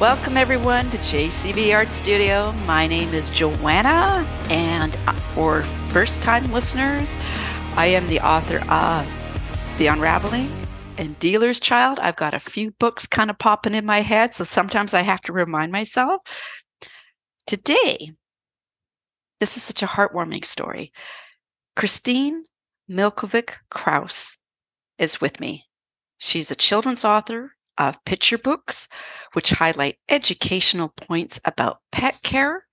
Welcome everyone to JCB Art Studio. My name is Joanna, and for first-time listeners, I am the author of The Unraveling and Dealer's Child. I've got a few books kind of popping in my head, so sometimes I have to remind myself. Today, this is such a heartwarming story. Christine Milkovic Kraus is with me. She's a children's author of picture books, which highlight educational points about pet care,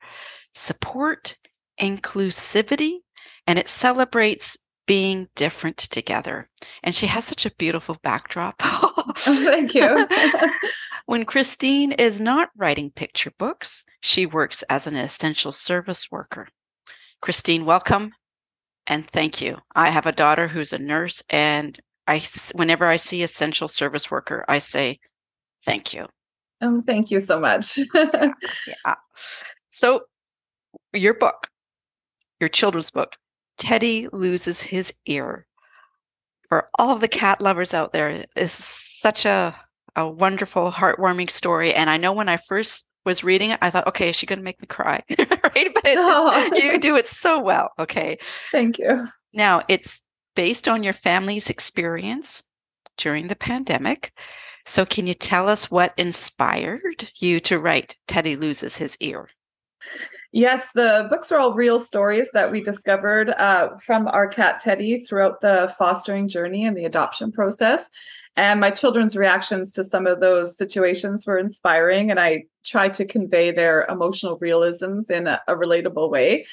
support, inclusivity, and it celebrates being different together. And she has such a beautiful backdrop. Oh, thank you. When Christine is not writing picture books, she works as an essential service worker. Christine, welcome and thank you. I have a daughter who's a nurse, and whenever I see essential service worker, I say, thank you. Thank you so much. Yeah. So your book, your children's book, Teddy Loses His Ear. For all of the cat lovers out there, it's such a wonderful, heartwarming story. And I know when I first was reading it, I thought, okay, is she going to make me cry? Right? But you do it so well. Okay. Thank you. Now, it's based on your family's experience during the pandemic. So can you tell us what inspired you to write Teddy Loses His Ear? Yes, the books are all real stories that we discovered from our cat Teddy throughout the fostering journey and the adoption process. And my children's reactions to some of those situations were inspiring, and I tried to convey their emotional realisms in a relatable way.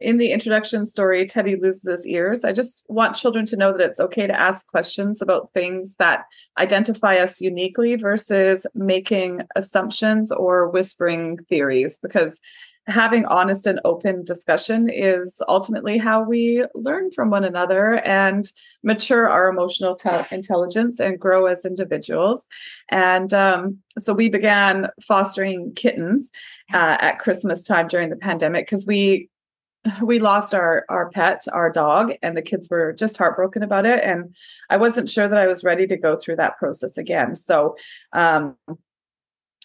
In the introduction story, Teddy Loses His Ears, I just want children to know that it's okay to ask questions about things that identify us uniquely versus making assumptions or whispering theories, because having honest and open discussion is ultimately how we learn from one another and mature our emotional intelligence and grow as individuals. And so we began fostering kittens at Christmas time during the pandemic, because we lost our pet, our dog, and the kids were just heartbroken about it. And I wasn't sure that I was ready to go through that process again. So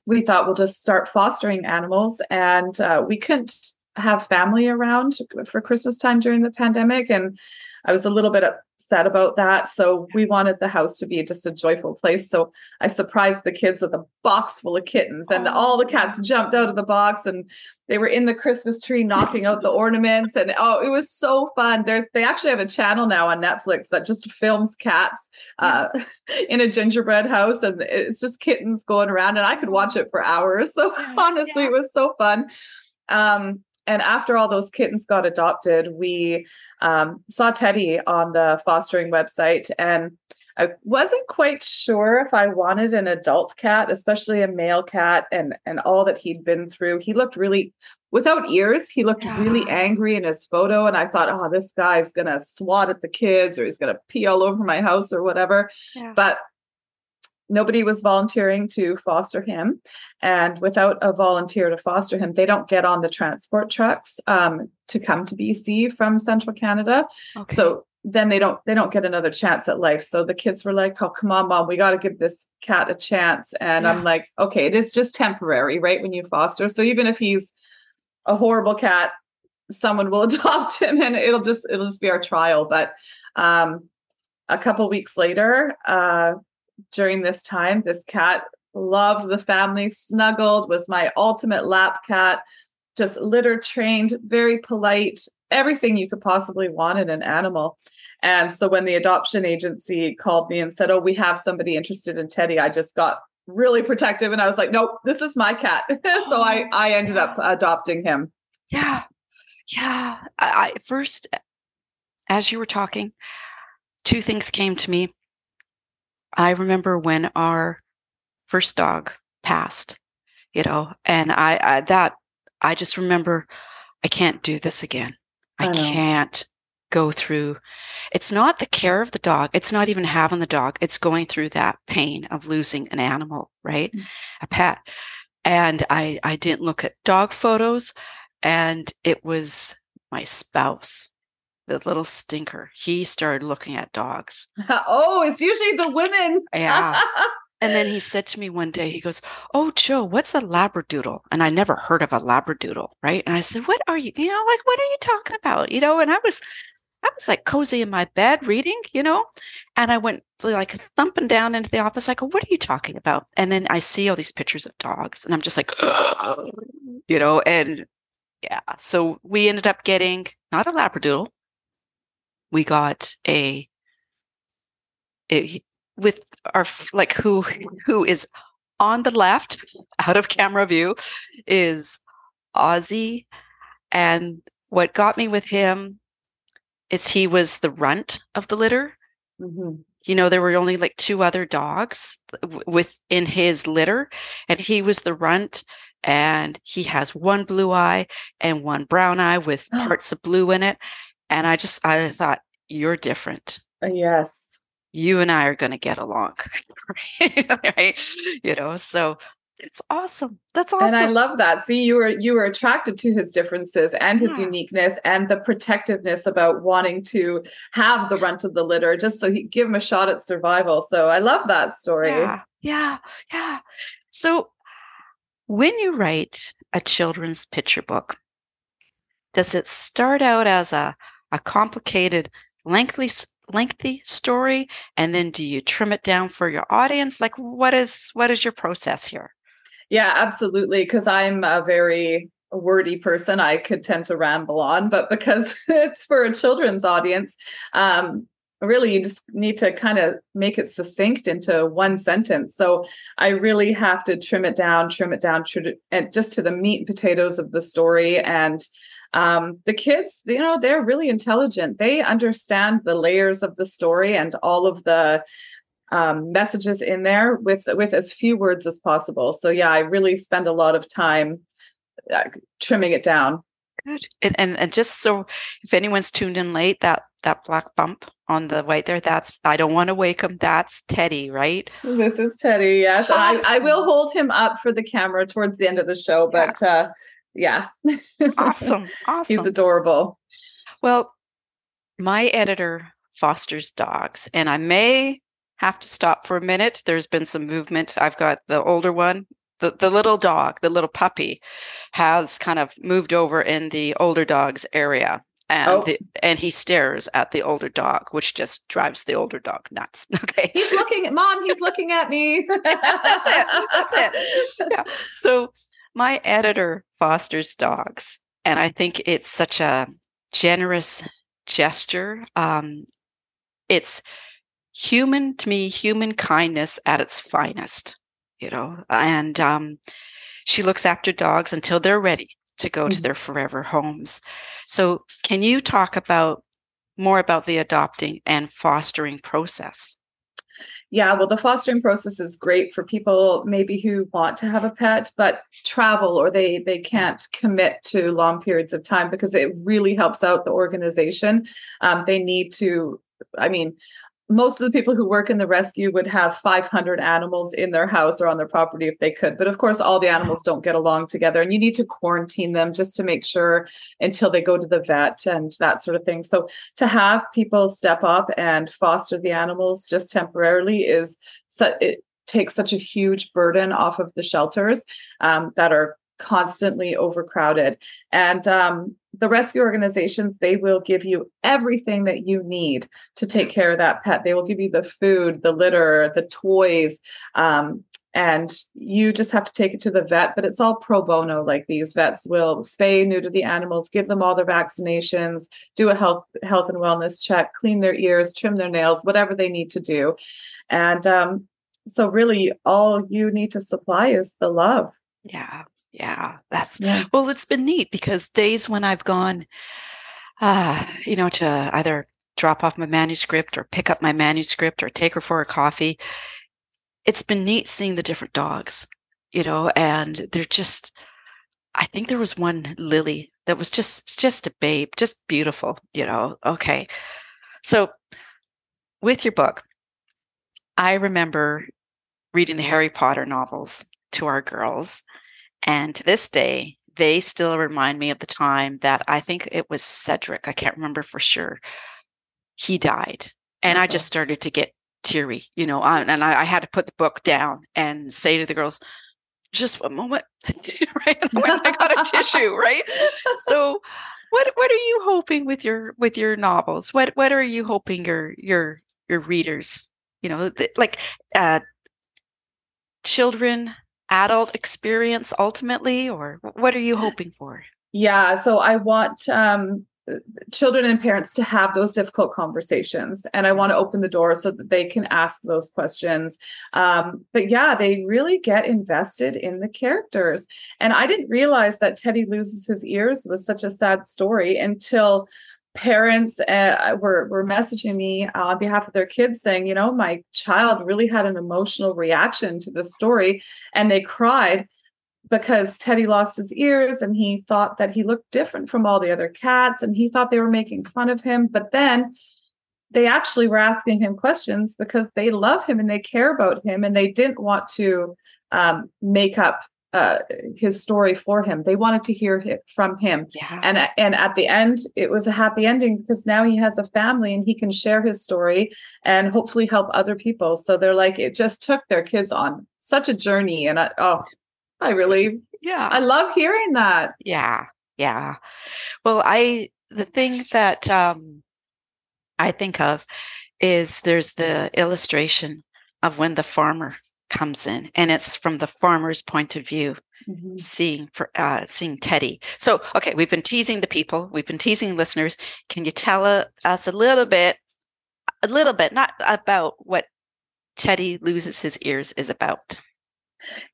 we thought we'll just start fostering animals, and we couldn't have family around for Christmas time during the pandemic. And I was a little bit upset about that. So we wanted the house to be just a joyful place. So I surprised the kids with a box full of kittens, and all the cats jumped out of the box, and they were in the Christmas tree, knocking out the ornaments. And oh, it was so fun. They actually have a channel now on Netflix that just films cats in a gingerbread house, and it's just kittens going around, and I could watch it for hours. So honestly, it was so fun. And after all those kittens got adopted, we saw Teddy on the fostering website, and I wasn't quite sure if I wanted an adult cat, especially a male cat, and all that he'd been through. He looked really, without ears, he looked really angry in his photo. And I thought, oh, this guy's going to swat at the kids, or he's going to pee all over my house or whatever. Yeah. But nobody was volunteering to foster him. And without a volunteer to foster him, they don't get on the transport trucks to come to BC from Central Canada. Okay. So then they don't get another chance at life. So the kids were like, oh, come on, Mom, we got to give this cat a chance. And I'm like, okay, it is just temporary, right? When you foster. So even if he's a horrible cat, someone will adopt him, and it'll just be our trial. But a couple weeks later, during this time, this cat loved the family, snuggled, was my ultimate lap cat, just litter trained, very polite, everything you could possibly want in an animal. And so when the adoption agency called me and said, oh, we have somebody interested in Teddy, I just got really protective. And I was like, nope, this is my cat. So I ended up adopting him. Yeah. Yeah. I first, as you were talking, two things came to me. I remember when our first dog passed, and I just remember, I can't do this again. I can't go through. It's not the care of the dog. It's not even having the dog. It's going through that pain of losing an animal, right? Mm-hmm. A pet. And I didn't look at dog photos, and it was my spouse, the little stinker. He started looking at dogs. Oh, it's usually the women. Yeah. And then he said to me one day, he goes, "Oh, Joe, what's a labradoodle?" And I never heard of a labradoodle, right? And I said, "What are you, like, what are you talking about?" You know, and I was like cozy in my bed reading, you know, and I went like thumping down into the office. I go, "What are you talking about?" And then I see all these pictures of dogs and I'm just like, ugh, you know, and yeah. So we ended up getting not a labradoodle. We got with our, like, who is on the left out of camera view is Ozzy. And what got me with him is he was the runt of the litter. Mm-hmm. You know, there were only like two other dogs within his litter, and he was the runt, and he has one blue eye and one brown eye with parts of blue in it. And I thought, you're different. Yes. You and I are going to get along. Right? You know, so it's awesome. That's awesome. And I love that. See, you were attracted to his differences and his uniqueness and the protectiveness about wanting to have the runt of the litter just so he give him a shot at survival. So I love that story. Yeah. So when you write a children's picture book, does it start out as a complicated, lengthy story, and then do you trim it down for your audience? Like, what is your process here? Yeah, absolutely. Because I'm a very wordy person, I could tend to ramble on, but because it's for a children's audience, really you just need to kind of make it succinct into one sentence. So I really have to trim it down, and just to the meat and potatoes of the story. And the kids, you know, they're really intelligent. They understand the layers of the story and all of the messages in there with as few words as possible. So yeah, I really spend a lot of time trimming it down. Good. And just so if anyone's tuned in late, that black bump on the white there, that's, I don't want to wake him. That's Teddy, right? This is Teddy. Yes. And I will hold him up for the camera towards the end of the show, but, yeah. Awesome. He's adorable. Well, my editor fosters dogs, and I may have to stop for a minute. There's been some movement. I've got the older one. The little dog, the little puppy, has kind of moved over in the older dog's area. And and he stares at the older dog, which just drives the older dog nuts. Okay. He's looking at Mom. He's looking at me. That's it. Yeah. So my editor fosters dogs, and I think it's such a generous gesture. It's human kindness at its finest, you know, and she looks after dogs until they're ready to go to their forever homes. So can you talk more about the adopting and fostering process? Yeah, well, the fostering process is great for people maybe who want to have a pet, but travel or they can't commit to long periods of time, because it really helps out the organization. They need to, I mean, most of the people who work in the rescue would have 500 animals in their house or on their property if they could. But of course, all the animals don't get along together, and you need to quarantine them just to make sure until they go to the vet and that sort of thing. So to have people step up and foster the animals just temporarily it takes such a huge burden off of the shelters that are constantly overcrowded. And the rescue organizations, they will give you everything that you need to take care of that pet. They will give you the food, the litter, the toys, and you just have to take it to the vet, but it's all pro bono. Like, these vets will spay, neuter the animals, give them all their vaccinations, do a health and wellness check, clean their ears, trim their nails, whatever they need to do. And so really all you need to supply is the love. Yeah, that's, well, it's been neat, because days when I've gone, you know, to either drop off my manuscript or pick up my manuscript or take her for a coffee, it's been neat seeing the different dogs, you know, and they're just, I think there was one Lily that was just a babe, just beautiful, you know. Okay. So with your book, I remember reading the Harry Potter novels to our girls. And to this day, they still remind me of the time that I think it was Cedric. I can't remember for sure. He died. And I just started to get teary, you know, and I had to put the book down and say to the girls, just one moment, right? And when I got a tissue, right? So what are you hoping with your novels? What are you hoping your readers, you know, children, adult experience ultimately, or what are you hoping for? Yeah. So I want, children and parents to have those difficult conversations. And I want to open the door so that they can ask those questions. But yeah, they really get invested in the characters. And I didn't realize that Teddy Loses His Ears was such a sad story until parents were messaging me on behalf of their kids saying, you know, my child really had an emotional reaction to the story and they cried because Teddy lost his ears and he thought that he looked different from all the other cats and he thought they were making fun of him. But then they actually were asking him questions because they love him and they care about him and they didn't want to make up his story for him. They wanted to hear it from him. Yeah. And at the end, it was a happy ending because now he has a family and he can share his story and hopefully help other people. So they're like, it just took their kids on such a journey. And I love hearing that. Yeah. Yeah. Well, the thing that I think of is there's the illustration of when the farmer comes in, and it's from the farmer's point of view, mm-hmm. seeing Teddy. So, okay. We've been teasing the people. We've been teasing listeners. Can you tell us a little bit, not about what Teddy Loses His Ears is about?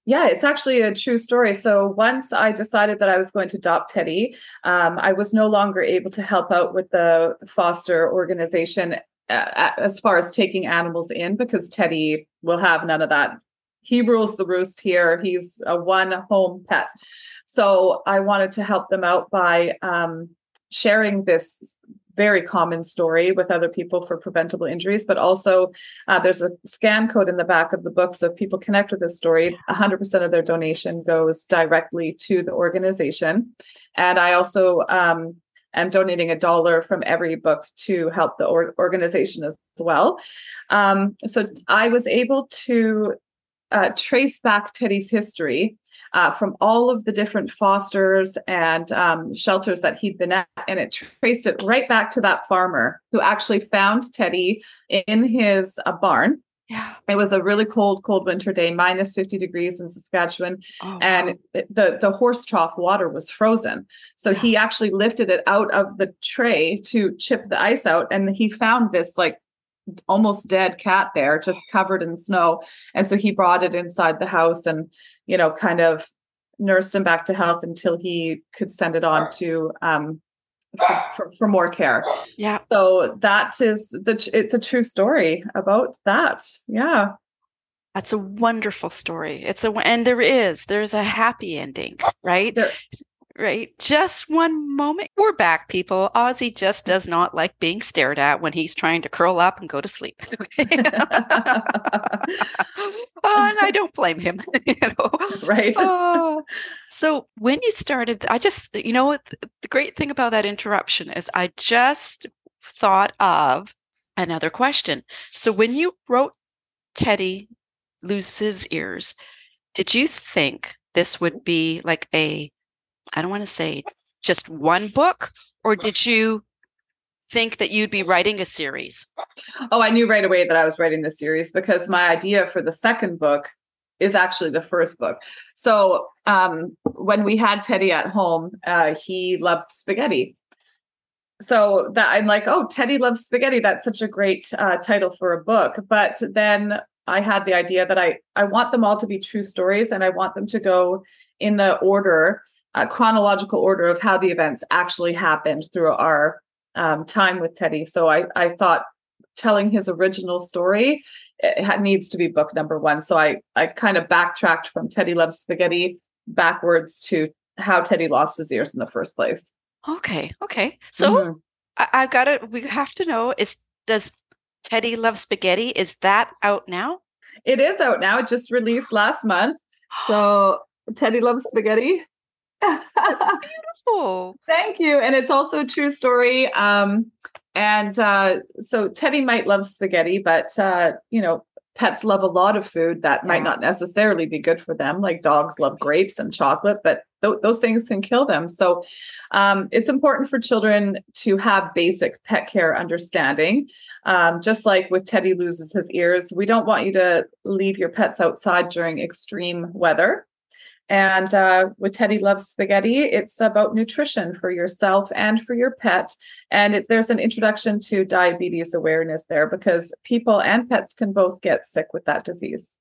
Yeah, it's actually a true story. So once I decided that I was going to adopt Teddy, I was no longer able to help out with the foster organization as far as taking animals in because Teddy will have none of that. He rules the roost here. He's a one home pet. So I wanted to help them out by sharing this very common story with other people for preventable injuries, but also there's a scan code in the back of the book. So if people connect with this story, 100% of their donation goes directly to the organization. And I also am donating $1 from every book to help the organization as well. So I was able to trace back Teddy's history from all of the different fosters and shelters that he'd been at. And it traced it right back to that farmer who actually found Teddy in his barn. Yeah. It was a really cold winter day, minus 50 degrees in Saskatchewan. Oh, and wow. The horse trough water was frozen. So yeah. He actually lifted it out of the tray to chip the ice out. And he found this like almost dead cat there, just covered in snow. And so he brought it inside the house and, you know, kind of nursed him back to health until he could send it on to, for more care. Yeah. So that is it's a true story about that. Yeah. That's a wonderful story. And there's a happy ending, right? Right. Just one moment. We're back, people. Ozzy just does not like being stared at when he's trying to curl up and go to sleep. Okay. And I don't blame him. You know? Right. So when you started, I just, you know, the great thing about that interruption is I just thought of another question. So when you wrote Teddy Loses His Ears, did you think this would be like I don't want to say just one book, or did you think that you'd be writing a series? Oh, I knew right away that I was writing the series because my idea for the second book is actually the first book. So when we had Teddy at home, he loved spaghetti. So that I'm like, oh, Teddy Loves Spaghetti. That's such a great title for a book. But then I had the idea that I want them all to be true stories and I want them to go in the chronological order of how the events actually happened through our time with Teddy. So I thought telling his original story needs to be book number one. So I kind of backtracked from Teddy Loves Spaghetti backwards to how Teddy lost his ears in the first place. Okay. So mm-hmm. I've got it. We have to know does Teddy Love Spaghetti? Is that out now? It is out now. It just released last month. So Teddy Loves Spaghetti. That's beautiful. Thank you. And it's also a true story. And so Teddy might love spaghetti, but, you know, pets love a lot of food that might not necessarily be good for them. Like dogs love grapes and chocolate, but those things can kill them. So it's important for children to have basic pet care understanding. Just like with Teddy Loses His Ears, we don't want you to leave your pets outside during extreme weather. And with Teddy Loves Spaghetti, it's about nutrition for yourself and for your pet. And there's an introduction to diabetes awareness there, because people and pets can both get sick with that disease.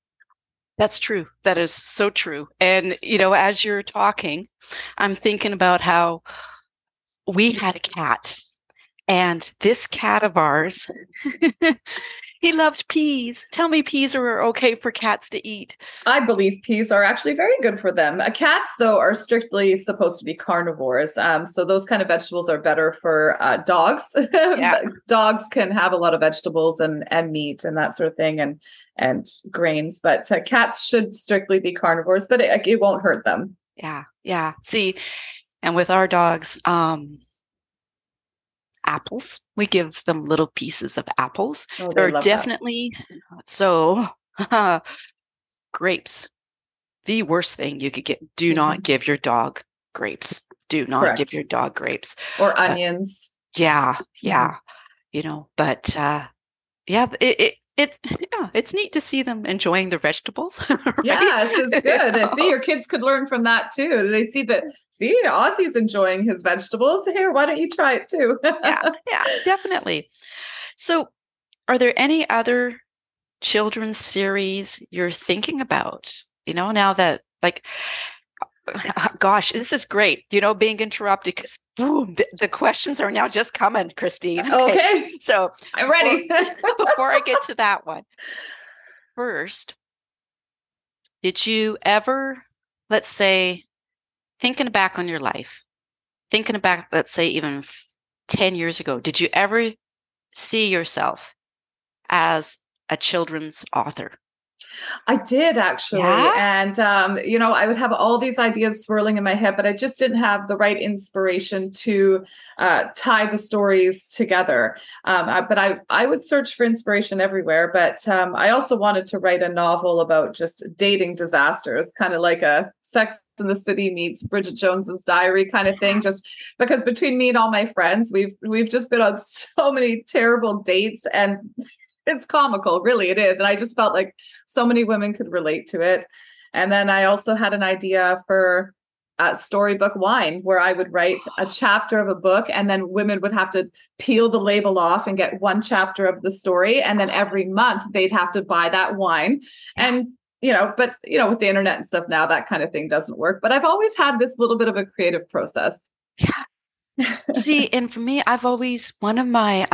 That's true. That is so true. And, you know, as you're talking, I'm thinking about how we had a cat, and this cat of ours, he loves peas. Tell me peas are okay for cats to eat. I believe peas are actually very good for them. Cats, though, are strictly supposed to be carnivores. So those kind of vegetables are better for dogs. Yeah. Dogs can have a lot of vegetables and meat and that sort of thing and grains. But cats should strictly be carnivores, but it won't hurt them. Yeah. Yeah. See, and with our dogs, apples. We give them little pieces of apples. Oh, there are definitely that. So grapes, the worst thing you could get. Do not give your dog grapes. Do not give your dog grapes or onions. You know, but it's neat to see them enjoying the vegetables. Right? Yes, it's good. And see, your kids could learn from that too. They see that, Ozzy's enjoying his vegetables. Here, why don't you try it too? yeah, definitely. So are there any other children's series you're thinking about? You know, now that, like, gosh, this is great, you know, being interrupted because boom, the questions are now just coming, Christine. Okay. So I'm ready. Before I get to that one, first, did you ever, let's say, thinking back on your life, thinking back, let's say even 10 years ago, did you ever see yourself as a children's author? I did actually. Yeah? And, you know, I would have all these ideas swirling in my head, but I just didn't have the right inspiration to tie the stories together. But I would search for inspiration everywhere. But I also wanted to write a novel about just dating disasters, kind of like a Sex in the City meets Bridget Jones's Diary kind of thing, just because between me and all my friends, we've just been on so many terrible dates, and it's comical, really it is. And I just felt like so many women could relate to it. And then I also had an idea for storybook wine, where I would write a chapter of a book, and then women would have to peel the label off and get one chapter of the story. And then every month they'd have to buy that wine. And, you know, but, you know, with the internet and stuff now, that kind of thing doesn't work. But I've always had this little bit of a creative process. Yeah. See, and for me, I've always, one of my,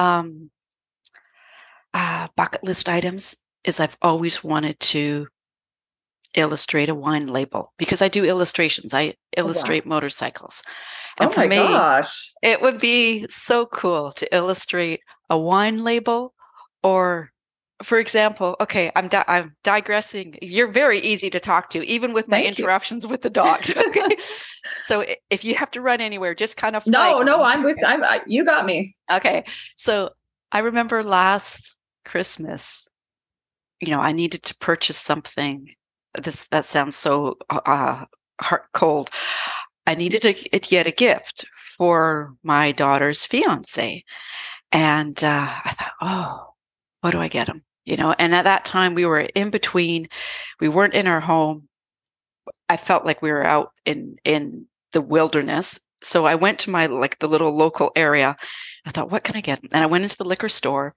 bucket list items is I've always wanted to illustrate a wine label, because I do illustrations. I illustrate motorcycles. And for me, gosh, it would be so cool to illustrate a wine label. Or, for example, okay, I'm digressing. You're very easy to talk to, even with my interruptions with the dogs. Okay? So if you have to run anywhere, just kind of you got me. Okay. So I remember last Christmas, you know, I needed to purchase something. That sounds so heart cold. I needed to get a gift for my daughter's fiance, and I thought, oh, what do I get him? You know, and at that time we were in between. We weren't in our home. I felt like we were out in the wilderness. So I went to my, like, the little local area. I thought, what can I get? And I went into the liquor store,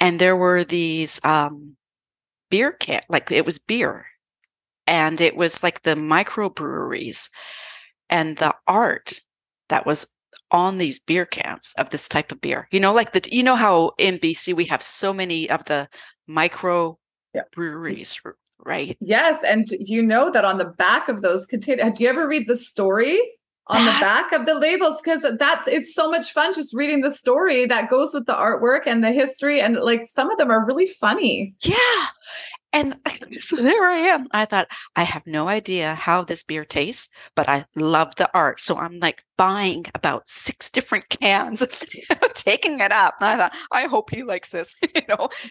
and there were these beer cans, like it was beer, and it was like the microbreweries and the art that was on these beer cans of this type of beer. You know, like you know how in BC we have so many of the micro breweries, right? Yes. And you know that on the back of those containers, do you ever read the story on the back of the labels? Because it's so much fun just reading the story that goes with the artwork and the history. And, like, some of them are really funny. Yeah. And so there I am. I thought, I have no idea how this beer tastes, but I love the art. So I'm like buying about 6 different cans, taking it up. And I thought, I hope he likes this.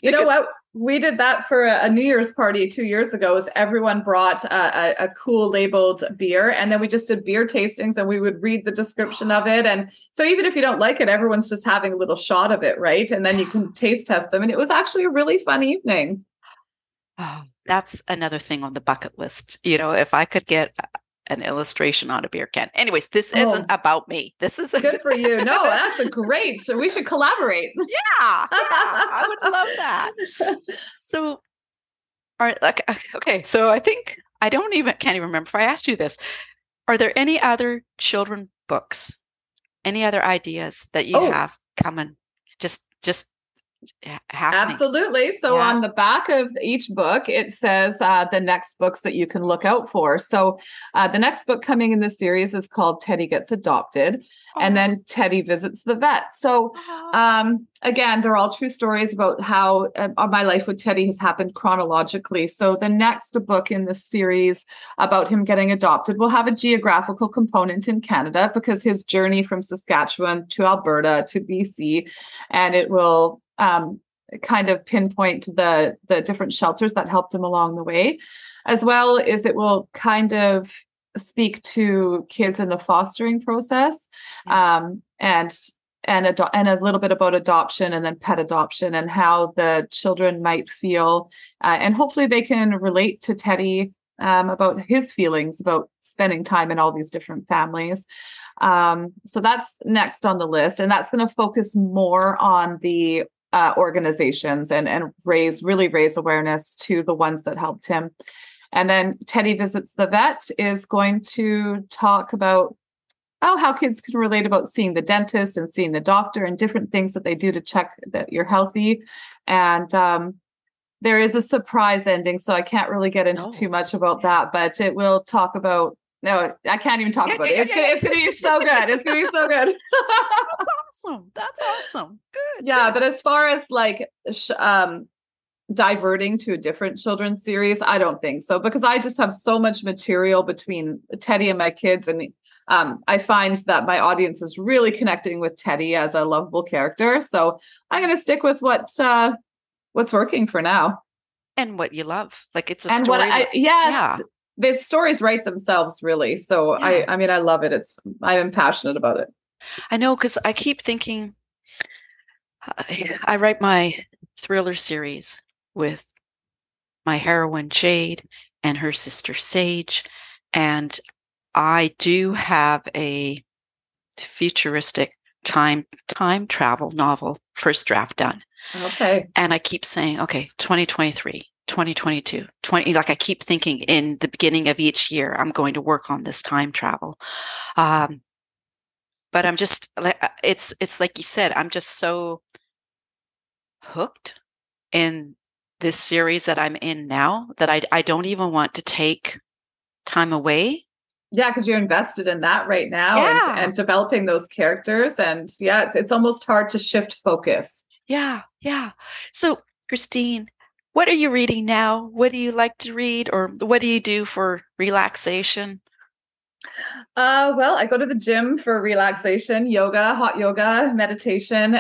You know what? We did that for a New Year's party 2 years ago. Is everyone brought a cool labeled beer, and then we just did beer tastings, and we would read the description of it. And so even if you don't like it, everyone's just having a little shot of it, right? And then you can taste test them. And it was actually a really fun evening. Oh, that's another thing on the bucket list. If I could get an illustration on a beer can. Anyways, this isn't about me. This is good for you. No, that's a great. So we should collaborate. Yeah, I would love that. So, all right. Okay. So I think I can't even remember if I asked you this. Are there any other children books? Any other ideas that you have coming? Just. Happening. Absolutely. So on the back of each book, it says the next books that you can look out for. So the next book coming in the series is called Teddy Gets Adopted, and then Teddy Visits the Vet. So again, they're all true stories about how my life with Teddy has happened chronologically. So the next book in the series about him getting adopted will have a geographical component in Canada, because his journey from Saskatchewan to Alberta to BC, and it will kind of pinpoint the different shelters that helped him along the way, as well as it will kind of speak to kids in the fostering process, and a little bit about adoption, and then pet adoption, and how the children might feel, and hopefully they can relate to Teddy about his feelings about spending time in all these different families. So that's next on the list, and that's going to focus more on the organizations and raise awareness to the ones that helped him. And then Teddy Visits the Vet is going to talk about how kids can relate about seeing the dentist and seeing the doctor and different things that they do to check that you're healthy. And there is a surprise ending, so I can't really get into too much about that, but it will talk about I can't even talk about it. It's going to be so good. It's going to be so good. That's awesome. That's awesome. Good. Yeah. But as far as like diverting to a different children's series, I don't think so, because I just have so much material between Teddy and my kids. And I find that my audience is really connecting with Teddy as a lovable character. So I'm going to stick with what's working for now. And what you love. Like it's a and story. Yeah. The stories write themselves, really. So I mean, I love it. I am passionate about it. I know, because I keep thinking, I write my thriller series with my heroine Jade and her sister Sage, and I do have a futuristic time travel novel first draft done. Okay, and I keep saying, okay, 2023. 2022, like I keep thinking in the beginning of each year, I'm going to work on this time travel. But I'm just like, it's like you said, I'm just so hooked in this series that I'm in now that I don't even want to take time away. Yeah. 'Cause you're invested in that right now and developing those characters. And it's almost hard to shift focus. Yeah. Yeah. So Christine, what are you reading now? What do you like to read, or what do you do for relaxation? Well, I go to the gym for relaxation, yoga, hot yoga, meditation.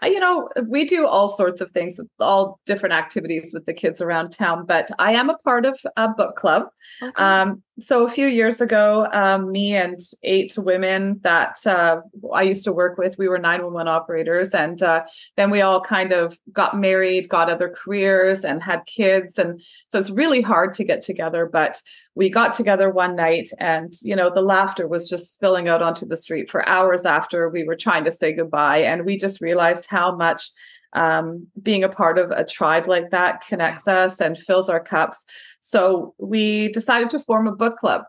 We do all sorts of things, all different activities with the kids around town, but I am a part of a book club. Okay. So a few years ago, me and 8 women that I used to work with, we were 911 operators. And then we all kind of got married, got other careers, and had kids. And so it's really hard to get together. But we got together one night, and, the laughter was just spilling out onto the street for hours after we were trying to say goodbye. And we just realized how much being a part of a tribe like that connects us and fills our cups. So we decided to form a book club,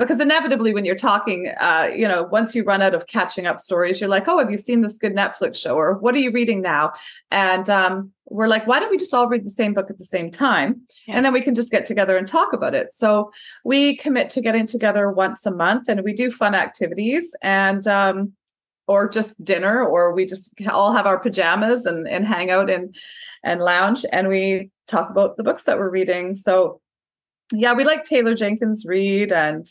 because inevitably when you're talking, once you run out of catching up stories, you're like, have you seen this good Netflix show, or what are you reading now? And we're like, why don't we just all read the same book at the same time? Yeah. And then we can just get together and talk about it. So we commit to getting together once a month, and we do fun activities, and or just dinner, or we just all have our pajamas and hang out and lounge, and we talk about the books that we're reading. So yeah, we like Taylor Jenkins Reid and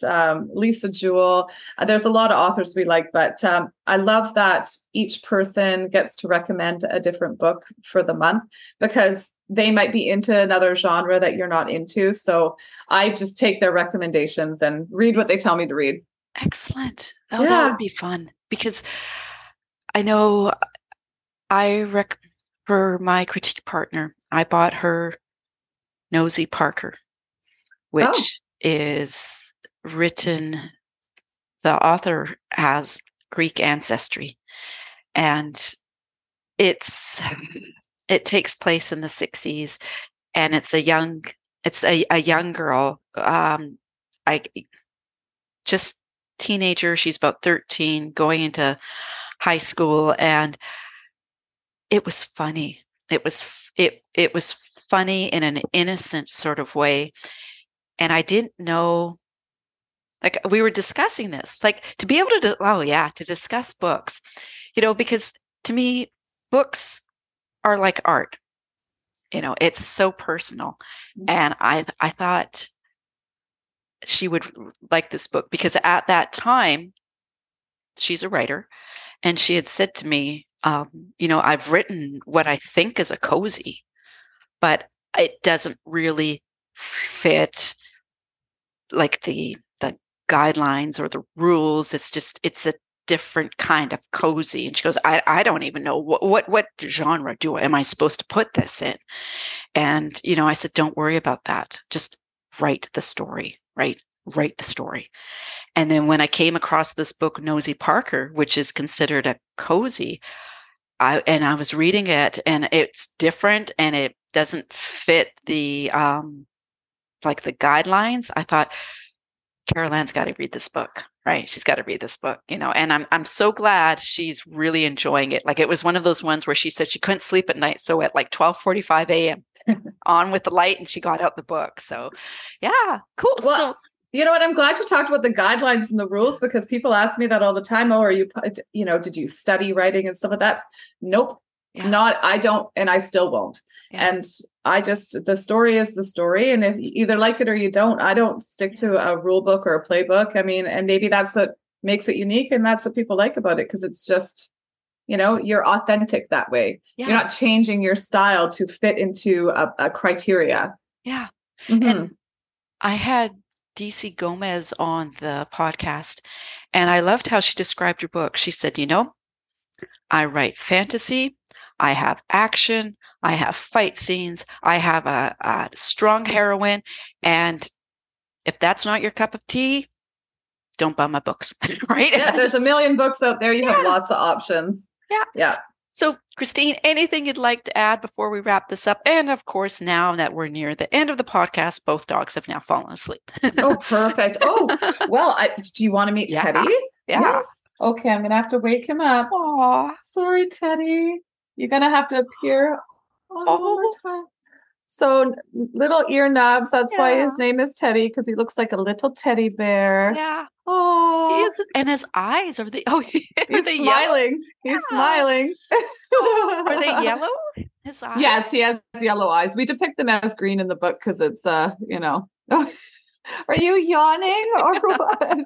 Lisa Jewell. There's a lot of authors we like, but I love that each person gets to recommend a different book for the month, because they might be into another genre that you're not into. So I just take their recommendations and read what they tell me to read. Excellent. Oh, yeah. That would be fun, because I know for my critique partner, I bought her Nosy Parker, which is written, the author has Greek ancestry, and it takes place in the 60s, and it's a young girl, just teenager. She's about 13, going into high school, and it was funny. It was funny in an innocent sort of way. And I didn't know, like, we were discussing this, like, to be able to discuss books, because to me, books are like art, it's so personal. And I thought she would like this book, because at that time, she's a writer, and she had said to me, I've written what I think is a cozy, but it doesn't really fit like the guidelines or the rules. It's a different kind of cozy. And she goes, I don't even know what genre am I supposed to put this in. And I said, don't worry about that, just write the story, write the story. And then when I came across this book, Nosy Parker, which is considered a cozy, I was reading it, and it's different, and it doesn't fit the the guidelines. I thought, Carol Ann's got to read this book, right? She's got to read this book, and I'm so glad she's really enjoying it. Like, it was one of those ones where she said she couldn't sleep at night. So at like 12:45 a.m. on with the light, and she got out the book. So yeah, cool. Well, so you know what? I'm glad you talked about the guidelines and the rules, because people ask me that all the time. Oh, are you, did you study writing and stuff like that? Nope. Yeah. I don't, and I still won't. Yeah. And the story is the story. And if you either like it or you don't, I don't stick to a rule book or a playbook. I mean, and maybe that's what makes it unique. And that's what people like about it. Cause it's just, you're authentic that way. Yeah. You're not changing your style to fit into a criteria. Yeah. Mm-hmm. And I had DC Gomez on the podcast, and I loved how she described your book. She said, I write fantasy. I have action, I have fight scenes, I have a strong heroine, and if that's not your cup of tea, don't buy my books, right? Yeah, there's a million books out there. You have lots of options. Yeah. Yeah. So, Christine, anything you'd like to add before we wrap this up? And of course, now that we're near the end of the podcast, both dogs have now fallen asleep. Oh, perfect. Oh, well, do you want to meet Teddy? Yeah. Yes. Okay, I'm going to have to wake him up. Oh, sorry, Teddy. You're going to have to appear all the time. So little ear knobs. That's why his name is Teddy, because he looks like a little teddy bear. Yeah. Oh, and his eyes are he's smiling. Yeah. He's smiling. Oh, are they yellow? His eyes. Yes, he has yellow eyes. We depict them as green in the book because it's, Are you yawning or what?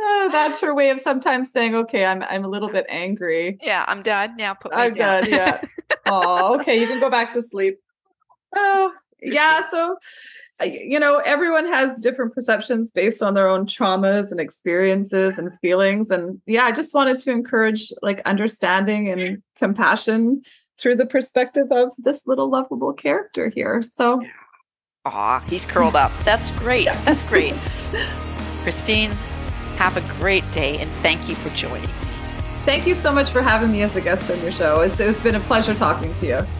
Oh, that's her way of sometimes saying, okay, I'm a little bit angry. Yeah, I'm done now. I'm done. Yeah. Oh, okay. You can go back to sleep. Oh, yeah. So, everyone has different perceptions based on their own traumas and experiences and feelings. And yeah, I just wanted to encourage understanding and compassion through the perspective of this little lovable character here. So. Aw, he's curled up. That's great. Yeah. That's great. Christine, have a great day, and thank you for joining me. Thank you so much for having me as a guest on your show. It's been a pleasure talking to you.